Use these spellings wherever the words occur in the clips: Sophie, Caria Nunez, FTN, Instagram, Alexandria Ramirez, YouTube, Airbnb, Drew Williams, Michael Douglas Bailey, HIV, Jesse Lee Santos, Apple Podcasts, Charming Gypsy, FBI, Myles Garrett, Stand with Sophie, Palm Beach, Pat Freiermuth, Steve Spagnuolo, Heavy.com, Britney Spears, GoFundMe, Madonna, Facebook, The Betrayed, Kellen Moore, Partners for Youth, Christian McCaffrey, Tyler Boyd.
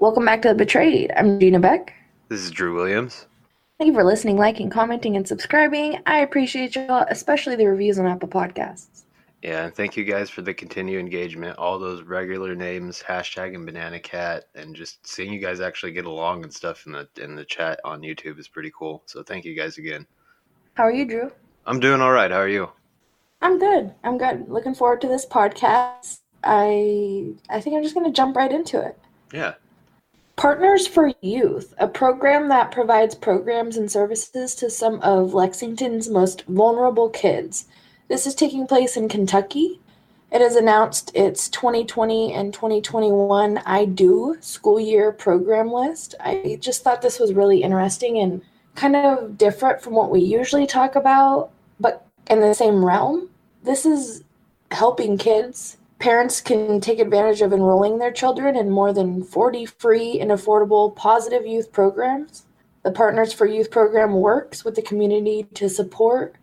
Welcome back to The Betrayed. I'm Gina Beck. This is Drew Williams. Thank you for listening, liking, commenting, and subscribing. I appreciate y'all, especially the reviews on Apple Podcasts. Yeah, and thank you guys for the continued engagement. All those regular names, hashtag and banana cat, and just seeing you guys actually get along and stuff in the chat on YouTube is pretty cool. So thank you guys again. How are you, Drew? I'm doing all right. How are you? I'm good. Looking forward to this podcast. I think I'm just going to jump right into it. Yeah. Partners for Youth, a program that provides programs and services to some of Lexington's most vulnerable kids. This is taking place in Kentucky. It has announced its 2020 and 2021 I Do school year program list. I just thought this was really interesting and kind of different from what we usually talk about, but in the same realm. This is helping kids. Parents can take advantage of enrolling their children in more than 40 free and affordable positive youth programs. The Partners for Youth program works with the community to support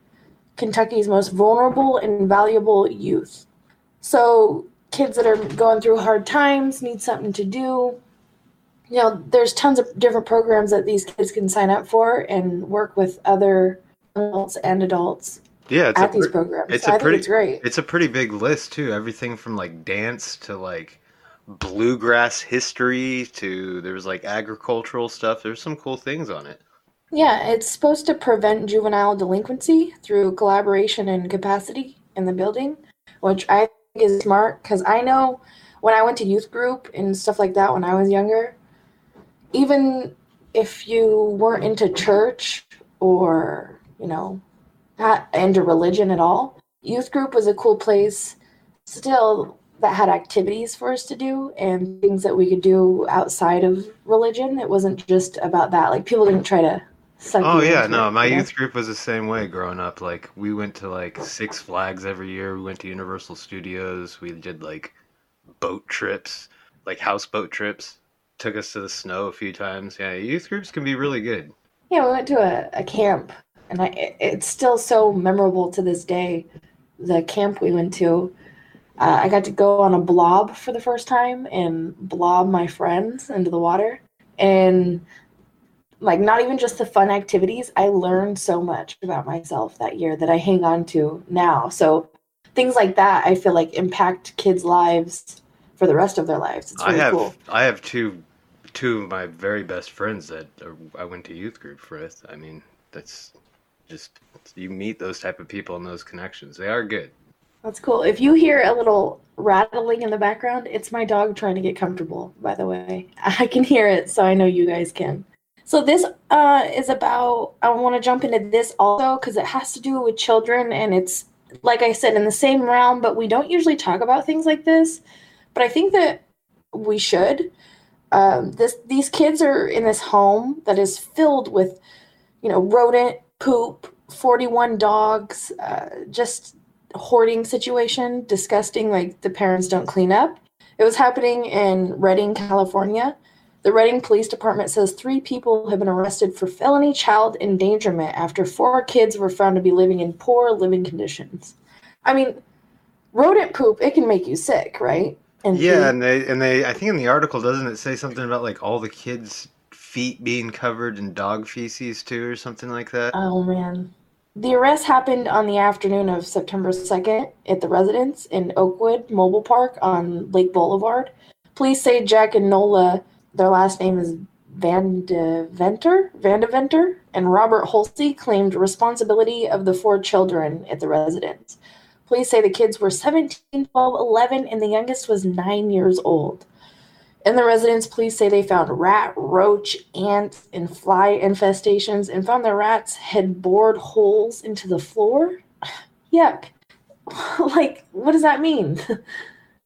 Kentucky's most vulnerable and valuable youth. So kids that are going through hard times, need something to do. You know, there's tons of different programs that these kids can sign up for and work with other adults and adults. Yeah, it's at these programs. I think it's great. It's a pretty big list too. Everything from like dance to like bluegrass history to there's like agricultural stuff. There's some cool things on it. Yeah, it's supposed to prevent juvenile delinquency through collaboration and capacity in the building, which I think is smart because I know when I went to youth group and stuff like that when I was younger, even if you weren't into church or, you know, not into religion at all. Youth group was a cool place still that had activities for us to do and things that we could do outside of religion. It wasn't just about that. Like, people didn't try to suck you into it. Oh, yeah, no, my youth group was the same way growing up. Like, we went to, like, Six Flags every year. We went to Universal Studios. We did, like, boat trips, like houseboat trips. Took us to the snow a few times. Yeah, youth groups can be really good. Yeah, we went to a camp. And it's still so memorable to this day, the camp we went to. I got to go on a blob for the first time and blob my friends into the water. And, like, not even just the fun activities, I learned so much about myself that year that I hang on to now. So things like that, I feel like, impact kids' lives for the rest of their lives. It's really cool. I have two of my very best friends that I went to youth group with. I mean, that's... just you meet those type of people and those connections. They are good. That's cool. If you hear a little rattling in the background, it's my dog trying to get comfortable, by the way. I can hear it, so I know you guys can. So this is about, I want to jump into this also because it has to do with children, and it's, like I said, in the same realm, but we don't usually talk about things like this. But I think that we should. These kids are in this home that is filled with, you know, rodent, poop, 41 dogs, just hoarding situation, disgusting, like the parents don't clean up. It was happening in Redding, California. The Redding Police Department says 3 people have been arrested for felony child endangerment after 4 kids were found to be living in poor living conditions. I mean, rodent poop, it can make you sick, right? And yeah, and they I think in the article, doesn't it say something about like all the kids' feet being covered in dog feces too or something like that? Oh, man. The arrest happened on the afternoon of September 2nd at the residence in Oakwood Mobile Park on Lake Boulevard. Police say Jack and Nola, their last name is Vandeventer, and Robert Holsey claimed responsibility of the 4 children at the residence. Police say the kids were 17, 12, 11, and the youngest was 9 years old. In the residence, police say they found rat, roach, ant, and fly infestations and found the rats had bored holes into the floor. Yuck. Like, what does that mean?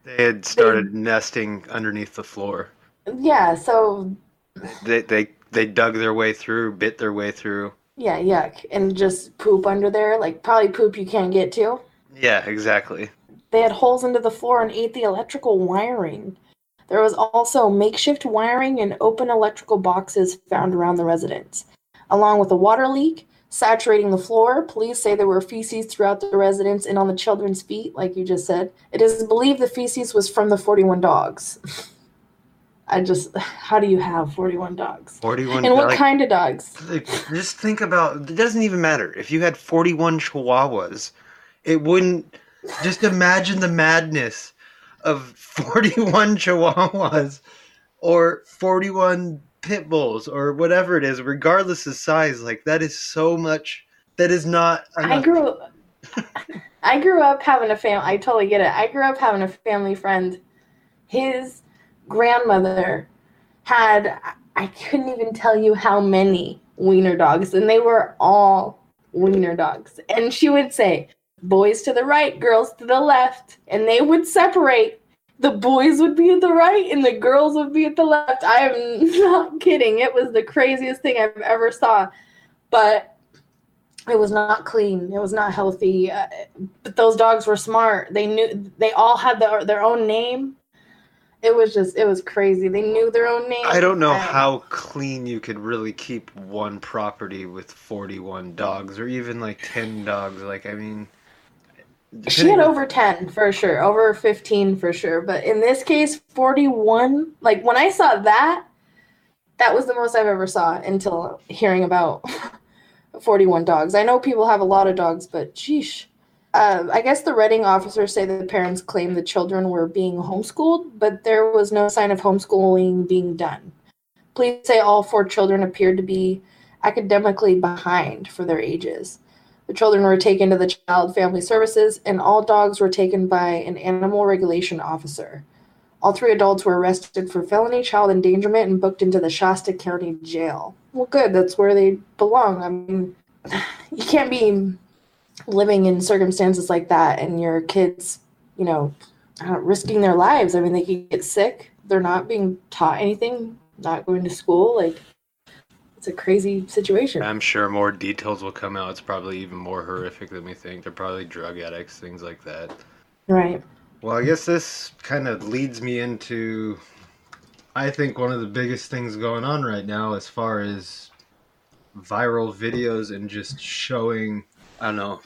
They had started nesting underneath the floor. Yeah, so... They dug their way through, bit their way through. Yeah, yuck. And just poop under there, like probably poop you can't get to. Yeah, exactly. They had holes into the floor and ate the electrical wiring. There was also makeshift wiring and open electrical boxes found around the residence, along with a water leak saturating the floor. Police say there were feces throughout the residence and on the children's feet, like you just said. It is believed the feces was from the 41 dogs. How do you have 41 dogs? 41 and what kind of dogs? Just think about, it doesn't even matter. If you had 41 chihuahuas, it wouldn't, just imagine the madness of 41 chihuahuas or 41 pit bulls or whatever it is, regardless of size. Like, that is so much. That is not enough. I grew up having a family. I totally get it. I grew up having a family friend. His grandmother had, I couldn't even tell you how many wiener dogs, and they were all wiener dogs. And she would say, boys to the right, girls to the left, and they would separate. The boys would be at the right and the girls would be at the left. I am not kidding. It was the craziest thing I've ever saw. But it was not clean. It was not healthy. But those dogs were smart. They knew. They all had their own name. It was crazy. They knew their own name. I don't know how clean you could really keep one property with 41 dogs or even like 10 dogs. Like, I mean... She had over 10 for sure, over 15 for sure, but in this case 41. Like, when I saw that was the most I've ever saw until hearing about 41 dogs. I know people have a lot of dogs, but sheesh. I guess the Reading officers say that the parents claimed the children were being homeschooled, but there was no sign of homeschooling being done. Police say all four children appeared to be academically behind for their ages. The children were taken to the Child Family Services, and all dogs were taken by an animal regulation officer. All three adults were arrested for felony child endangerment and booked into the Shasta County Jail. Well, good. That's where they belong. I mean, you can't be living in circumstances like that and your kids, you know, risking their lives. I mean, they could get sick. They're not being taught anything, not going to school, like... It's a crazy situation. I'm sure more details will come out. It's probably even more horrific than we think. They're probably drug addicts, things like that. Right. Well, I guess this kind of leads me into, I think, one of the biggest things going on right now as far as viral videos and just showing, I don't know,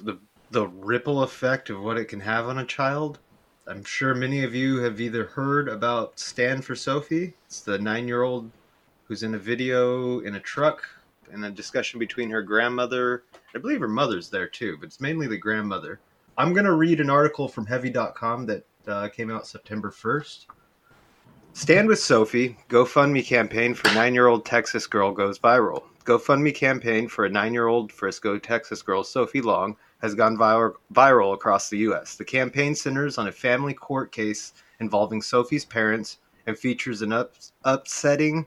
the ripple effect of what it can have on a child. I'm sure many of you have either heard about Stand for Sophie. It's the 9-year-old who's in a video in a truck and a discussion between her grandmother. I believe her mother's there too, but it's mainly the grandmother. I'm going to read an article from Heavy.com that came out September 1st. Stand with Sophie, GoFundMe campaign for 9-year-old Texas girl goes viral. GoFundMe campaign for a 9-year-old Frisco, Texas girl, Sophie Long, has gone viral across the U.S. The campaign centers on a family court case involving Sophie's parents and features an upsetting...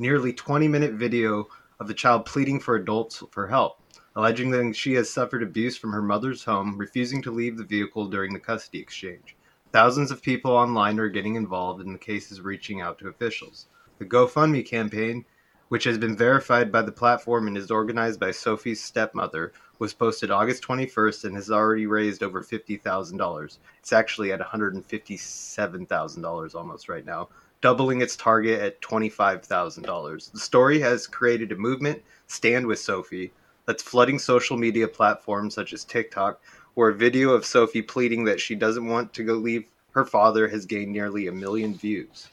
nearly 20-minute video of the child pleading for adults for help, alleging that she has suffered abuse from her mother's home, refusing to leave the vehicle during the custody exchange. Thousands of people online are getting involved in the cases, reaching out to officials. The GoFundMe campaign, which has been verified by the platform and is organized by Sophie's stepmother, was posted August 21st and has already raised over $50,000. It's actually at $157,000 almost right now, doubling its target at $25,000. The story has created a movement, Stand with Sophie, that's flooding social media platforms such as TikTok, where a video of Sophie pleading that she doesn't want to go leave her father has gained nearly 1 million views.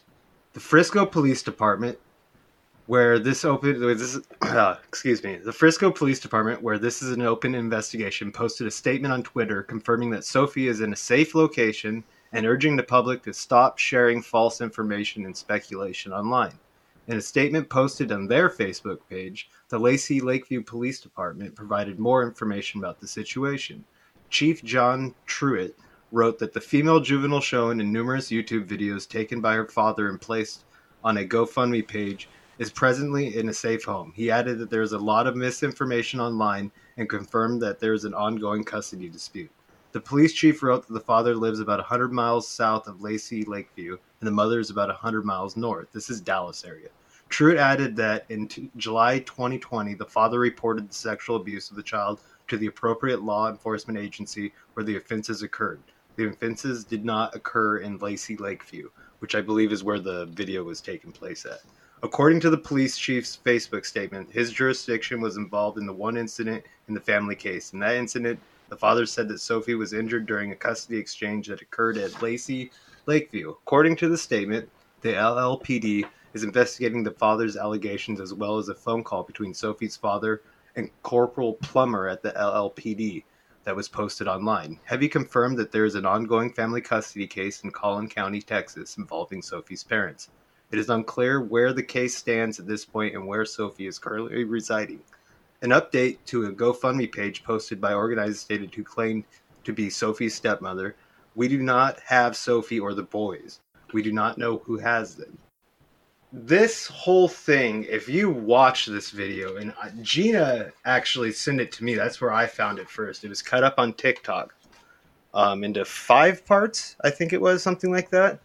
The Frisco Police Department, where this is an open investigation, posted a statement on Twitter confirming that Sophie is in a safe location and urging the public to stop sharing false information and speculation online. In a statement posted on their Facebook page, the Lacey Lakeview Police Department provided more information about the situation. Chief John Truitt wrote that the female juvenile shown in numerous YouTube videos taken by her father and placed on a GoFundMe page is presently in a safe home. He added that there is a lot of misinformation online and confirmed that there is an ongoing custody dispute. The police chief wrote that the father lives about 100 miles south of Lacey Lakeview, and the mother is about 100 miles north. This is Dallas area. Truitt added that in July 2020, the father reported the sexual abuse of the child to the appropriate law enforcement agency where the offenses occurred. The offenses did not occur in Lacey Lakeview, which I believe is where the video was taking place at. According to the police chief's Facebook statement, his jurisdiction was involved in the one incident in the family case. In that incident, the father said that Sophie was injured during a custody exchange that occurred at Lacey Lakeview. According to the statement, the LLPD is investigating the father's allegations as well as a phone call between Sophie's father and Corporal Plummer at the LLPD that was posted online. Heavy confirmed that there is an ongoing family custody case in Collin County, Texas, involving Sophie's parents. It is unclear where the case stands at this point and where Sophie is currently residing. An update to a GoFundMe page posted by organizers stated who claimed to be Sophie's stepmother, "We do not have Sophie or the boys. We do not know who has them." This whole thing, if you watch this video, and Gina actually sent it to me. That's where I found it first. It was cut up on TikTok into 5 parts, I think it was, something like that.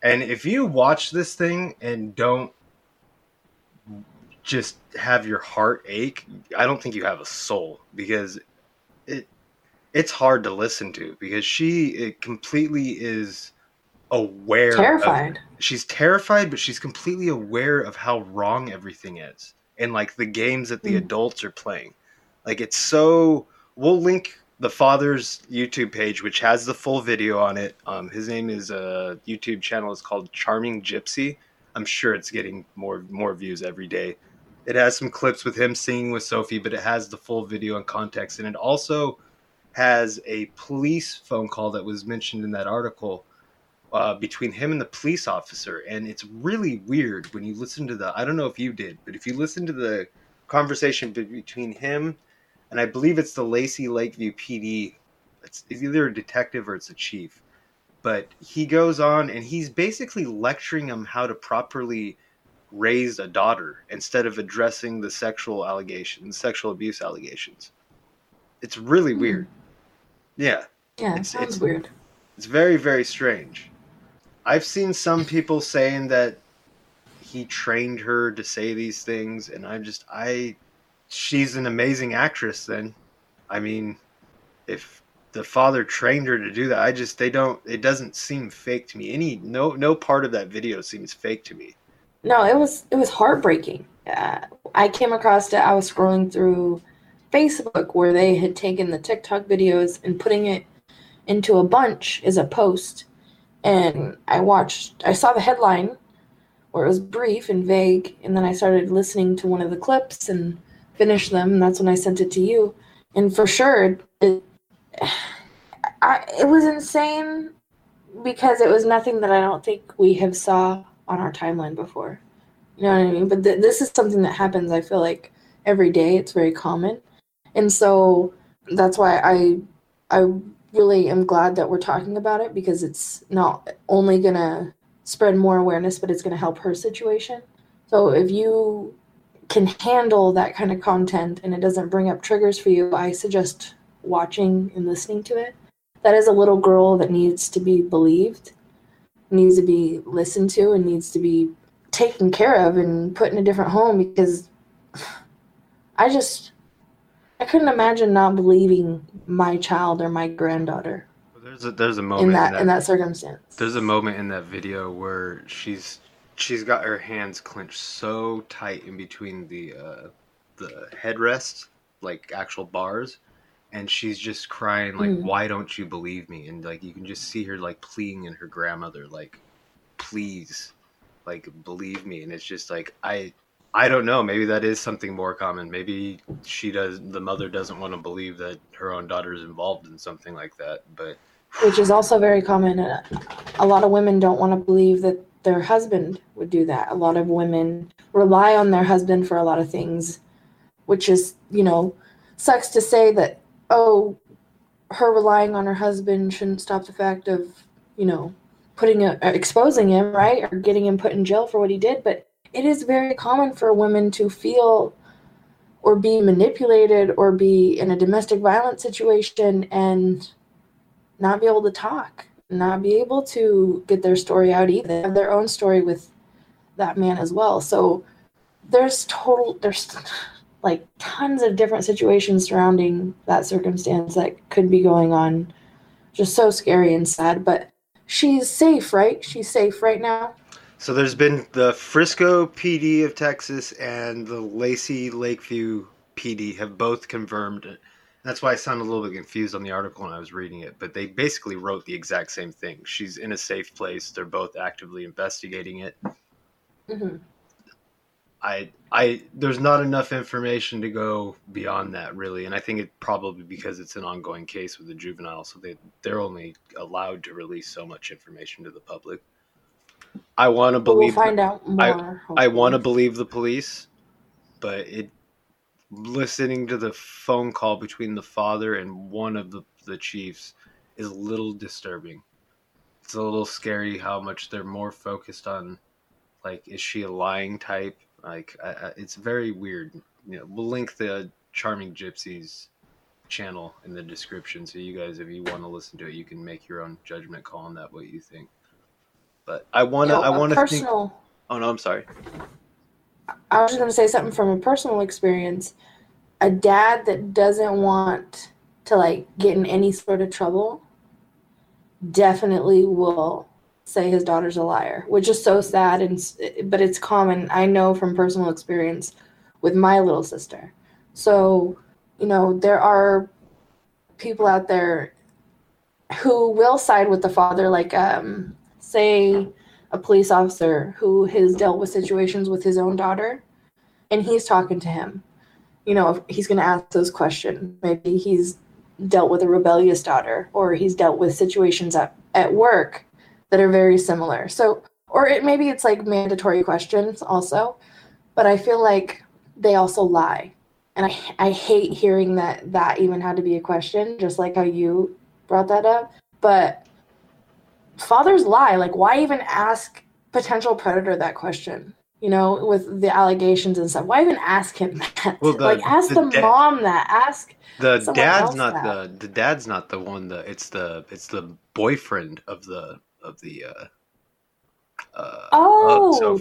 And if you watch this thing and don't just have your heart ache, I don't think you have a soul, because it's hard to listen to, because she completely is aware. Terrified. She's terrified, but she's completely aware of how wrong everything is. And like the games that the adults are playing. Like it's so, we'll link the father's YouTube page, which has the full video on it. His name is YouTube channel is called Charming Gypsy. I'm sure it's getting more views every day. It has some clips with him singing with Sophie, but it has the full video and context. And it also has a police phone call that was mentioned in that article between him and the police officer. And it's really weird when you listen to the, I don't know if you did, but if you listen to the conversation between him and I believe it's the Lacey Lakeview PD, it's either a detective or it's a chief, but he goes on and he's basically lecturing him how to properly raise a daughter instead of addressing the sexual allegations, sexual abuse allegations. It's really weird. Yeah. Yeah, it sounds weird. It's very, very strange. I've seen some people saying that he trained her to say these things, and she's an amazing actress then. I mean, if the father trained her to do that, it doesn't seem fake to me. No part of that video seems fake to me. No, it was heartbreaking. I came across it, I was scrolling through Facebook, where they had taken the TikTok videos and putting it into a bunch as a post. And I saw the headline, where it was brief and vague, and then I started listening to one of the clips and finished them, and that's when I sent it to you. And for sure, it was insane, because it was nothing that I don't think we have saw on our timeline before. You know what I mean? But this is something that happens, I feel like, every day. It's very common. And so that's why I really am glad that we're talking about it, because it's not only going to spread more awareness, but it's going to help her situation. So if you can handle that kind of content and it doesn't bring up triggers for you, I suggest watching and listening to it. That is a little girl that needs to be believed, needs to be listened to, and needs to be taken care of and put in a different home, because I couldn't imagine not believing my child or my granddaughter. There's a moment in that circumstance. There's a moment in that video where she's got her hands clenched so tight in between the headrest, like actual bars, and she's just crying like, "Why don't you believe me?" And like you can just see her like pleading in her grandmother, like, "Please, like believe me." And it's just like I don't know. Maybe that is something more common. Maybe the mother doesn't want to believe that her own daughter is involved in something like that. But which is also very common. A lot of women don't want to believe that their husband would do that. A lot of women rely on their husband for a lot of things, which is, you know, sucks to say that, oh, her relying on her husband shouldn't stop the fact of, you know, exposing him, right? Or getting him put in jail for what he did. But it is very common for women to feel or be manipulated or be in a domestic violence situation and not be able to talk, not be able to get their story out either, have their own story with that man as well. So there's like tons of different situations surrounding that circumstance that could be going on. Just so scary and sad, but she's safe, right? She's safe right now. So there's been the Frisco PD of Texas and the Lacey Lakeview PD have both confirmed it. That's why I sounded a little bit confused on the article when I was reading it, but they basically wrote the exact same thing. She's in a safe place. They're both actively investigating it. Mm-hmm. There's not enough information to go beyond that, really, and I think it probably because it's an ongoing case with a juvenile, so they're only allowed to release so much information to the public. I want to believe. We'll find out more. I want to believe the police, but listening to the phone call between the father and one of the chiefs is a little disturbing. It's a little scary how much they're more focused on, like, is she a lying type? Like, it's very weird. You know, we'll link the Charming Gypsy's channel in the description, so you guys, if you want to listen to it, you can make your own judgment call on that, what you think. But Oh, no, I'm sorry. I was just going to say something from a personal experience. A dad that doesn't want to, like, get in any sort of trouble definitely will say his daughter's a liar, which is so sad, but it's common. I know from personal experience with my little sister. So, you know, there are people out there who will side with the father, like, say a police officer who has dealt with situations with his own daughter, and he's talking to him. You know, he's going to ask those questions. Maybe he's dealt with a rebellious daughter, or he's dealt with situations at work that are very similar. So, or maybe it's like mandatory questions also, but I feel like they also lie. And I hate hearing that even had to be a question, just like how you brought that up. But fathers lie. Like, why even ask potential predator that question? You know, with the allegations and stuff. Why even ask him that? Well, ask the mom that. Ask the dad's not that. The dad's not the one. It's the boyfriend of Sophie.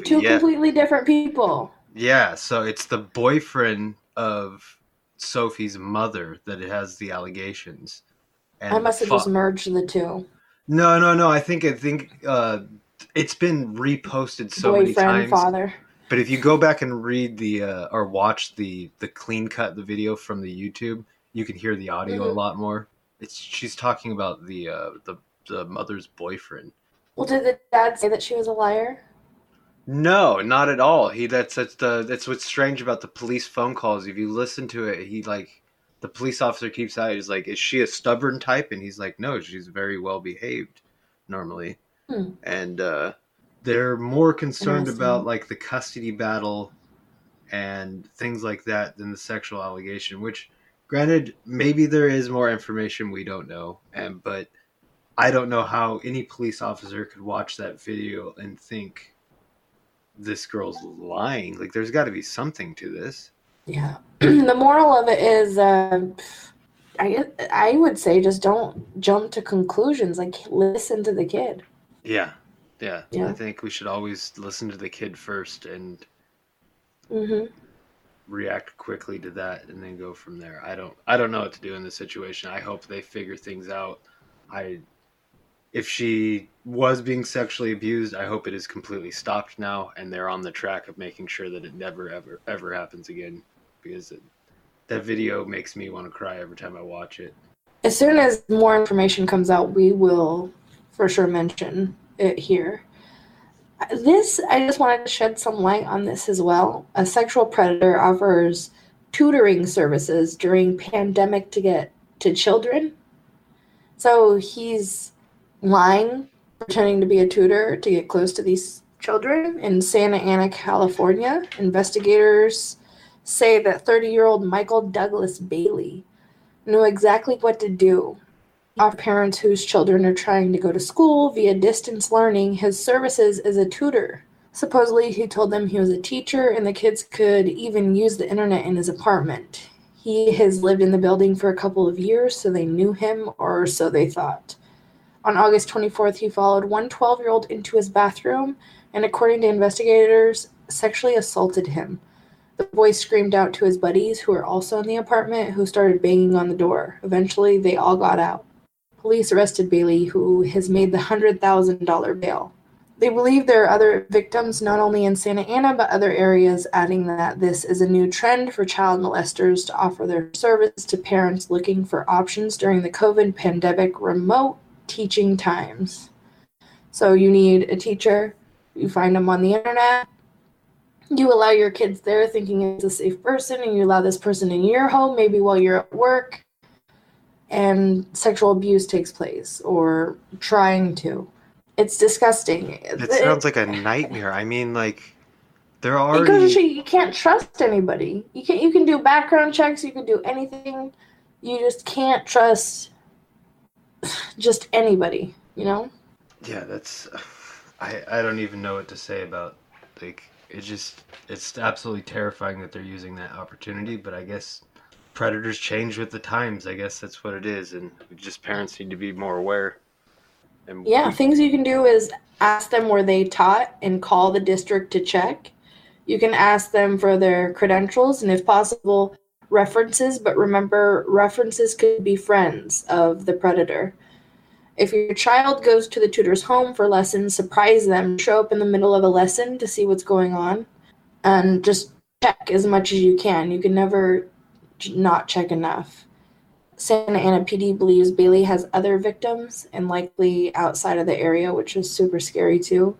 Completely different people. Yeah, so it's the boyfriend of Sophie's mother that has the allegations. And I must have just merged the two. No. I think it's been reposted so many times. Boyfriend, father. But if you go back and read or watch the clean cut, the video from the YouTube, you can hear the audio a lot more. She's talking about the mother's boyfriend. Well, did the dad say that she was a liar? No, not at all. That's what's strange about the police phone calls. If you listen to it, the police officer keeps out. He's like, "Is she a stubborn type?" And he's like, "No, she's very well behaved normally." Hmm. And they're more concerned about like the custody battle and things like that than the sexual allegation. Which, granted, maybe there is more information we don't know, but. I don't know how any police officer could watch that video and think this girl's lying. Like, there's got to be something to this. Yeah. The moral of it is, I would say just don't jump to conclusions. Like, listen to the kid. Yeah. I think we should always listen to the kid first and react quickly to that and then go from there. I don't know what to do in this situation. I hope they figure things out. If she was being sexually abused, I hope it is completely stopped now, and they're on the track of making sure that it never, ever, ever happens again, because that video makes me want to cry every time I watch it. As soon as more information comes out, we will for sure mention it here. I just wanted to shed some light on this as well. A sexual predator offers tutoring services during pandemic to get to children. So he's lying, pretending to be a tutor to get close to these children in Santa Ana, California. Investigators say that 30-year-old Michael Douglas Bailey knew exactly what to do. Our parents whose children are trying to go to school via distance learning, his services as a tutor. Supposedly he told them he was a teacher and the kids could even use the internet in his apartment. He has lived in the building for a couple of years, so they knew him, or so they thought. On August 24th, he followed one 12-year-old into his bathroom and, according to investigators, sexually assaulted him. The boy screamed out to his buddies, who were also in the apartment, who started banging on the door. Eventually, they all got out. Police arrested Bailey, who has made the $100,000 bail. They believe there are other victims not only in Santa Ana but other areas, adding that this is a new trend for child molesters to offer their service to parents looking for options during the COVID pandemic remote teaching times. So you need a teacher, you find them on the internet, you allow your kids there thinking it's a safe person, and you allow this person in your home maybe while you're at work, and sexual abuse takes place, or trying to. It's disgusting. It sounds like a nightmare. I mean, like, there are... Because you can't trust anybody. You can do background checks. You can do anything. You just can't trust just anybody, you know? Yeah, that's... I don't even know what to say about, like, it's absolutely terrifying that they're using that opportunity, but I guess predators change with the times. I guess that's what it is, and just parents need to be more aware. Yeah, things you can do is ask them where they taught and call the district to check. You can ask them for their credentials and, if possible, references. But remember, references could be friends of the predator. If your child goes to the tutor's home for lessons, surprise them. Show up in the middle of a lesson to see what's going on. And just check as much as you can. You can never not check enough. Santa Ana PD believes Bailey has other victims and likely outside of the area, which is super scary too.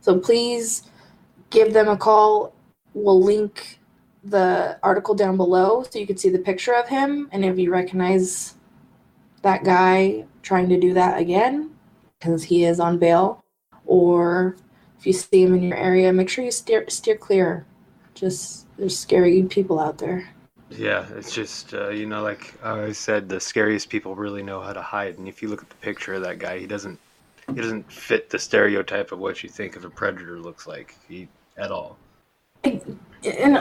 So please give them a call. We'll link the article down below so you can see the picture of him. And if you recognize that guy trying to do that again, because he is on bail, or if you see him in your area, make sure you steer clear. Just, there's scary people out there. Yeah, it's just, you know, like I always said, the scariest people really know how to hide. And if you look at the picture of that guy, he doesn't fit the stereotype of what you think of a predator looks like at all. And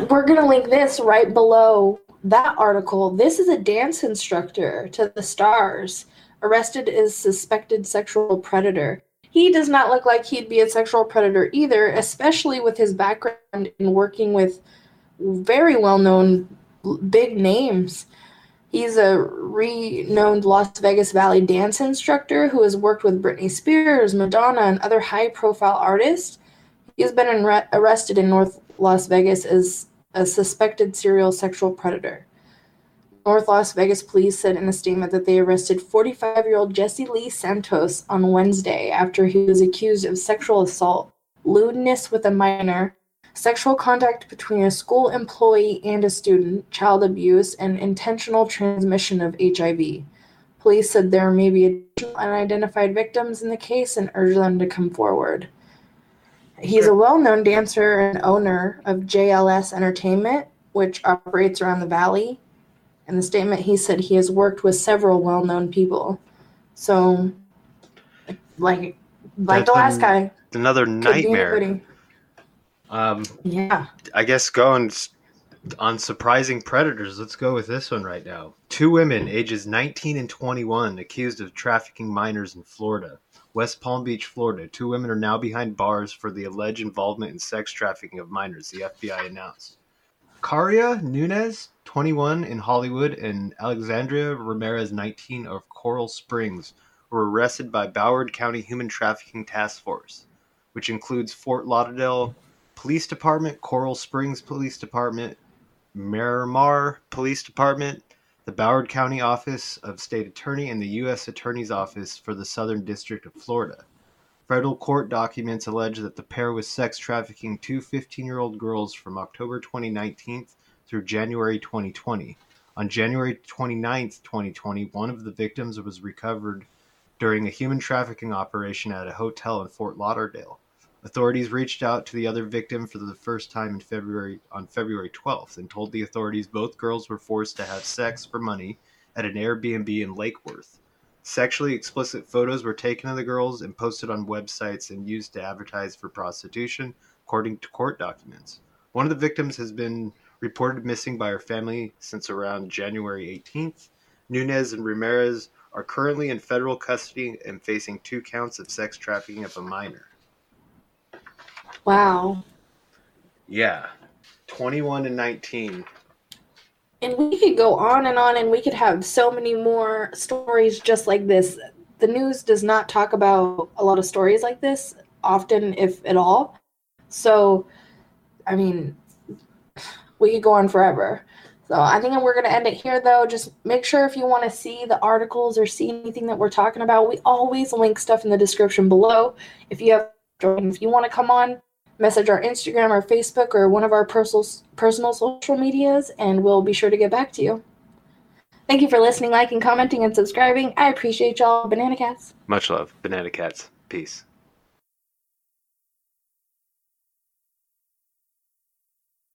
we're going to link this right below that article. This is a dance instructor to the stars, arrested as suspected sexual predator. He does not look like he'd be a sexual predator either, especially with his background in working with very well-known big names. He's a renowned Las Vegas Valley dance instructor who has worked with Britney Spears, Madonna, and other high-profile artists. He has been arrested in North Las Vegas as a suspected serial sexual predator. North Las Vegas police said in a statement that they arrested 45-year-old Jesse Lee Santos on Wednesday after he was accused of sexual assault, lewdness with a minor, sexual contact between a school employee and a student, child abuse, and intentional transmission of HIV. Police said there may be additional unidentified victims in the case and urged them to come forward. He's a well-known dancer and owner of JLS Entertainment, which operates around the valley. In the statement, he said he has worked with several well-known people. So, like the last guy. Another nightmare. Yeah. I guess going on surprising predators, let's go with this one right now. Two women, ages 19 and 21, accused of trafficking minors in Florida. West Palm Beach, Florida. Two women are now behind bars for the alleged involvement in sex trafficking of minors, the FBI announced. Caria Nunez, 21, in Hollywood, and Alexandria Ramirez, 19, of Coral Springs, were arrested by Broward County Human Trafficking Task Force, which includes Fort Lauderdale Police Department, Coral Springs Police Department, Miramar Police Department, the Broward County Office of State Attorney, and the U.S. Attorney's Office for the Southern District of Florida. Federal court documents allege that the pair was sex trafficking two 15-year-old girls from October 2019 through January 2020. On January 29, 2020, one of the victims was recovered during a human trafficking operation at a hotel in Fort Lauderdale. Authorities reached out to the other victim for the first time in February 12th and told the authorities both girls were forced to have sex for money at an Airbnb in Lake Worth. Sexually explicit photos were taken of the girls and posted on websites and used to advertise for prostitution, according to court documents. One of the victims has been reported missing by her family since around January 18th. Nunez and Ramirez are currently in federal custody and facing 2 counts of sex trafficking of a minor. Wow. Yeah. 21 and 19. And we could go on and we could have so many more stories just like this. The news does not talk about a lot of stories like this often, if at all. So, I mean, we could go on forever. So I think we're going to end it here, though. Just make sure if you want to see the articles or see anything that we're talking about, we always link stuff in the description below. If you want to come on, message our Instagram or Facebook or one of our personal social medias, and we'll be sure to get back to you. Thank you for listening, liking, commenting, and subscribing. I appreciate y'all. Banana Cats. Much love. Banana Cats. Peace.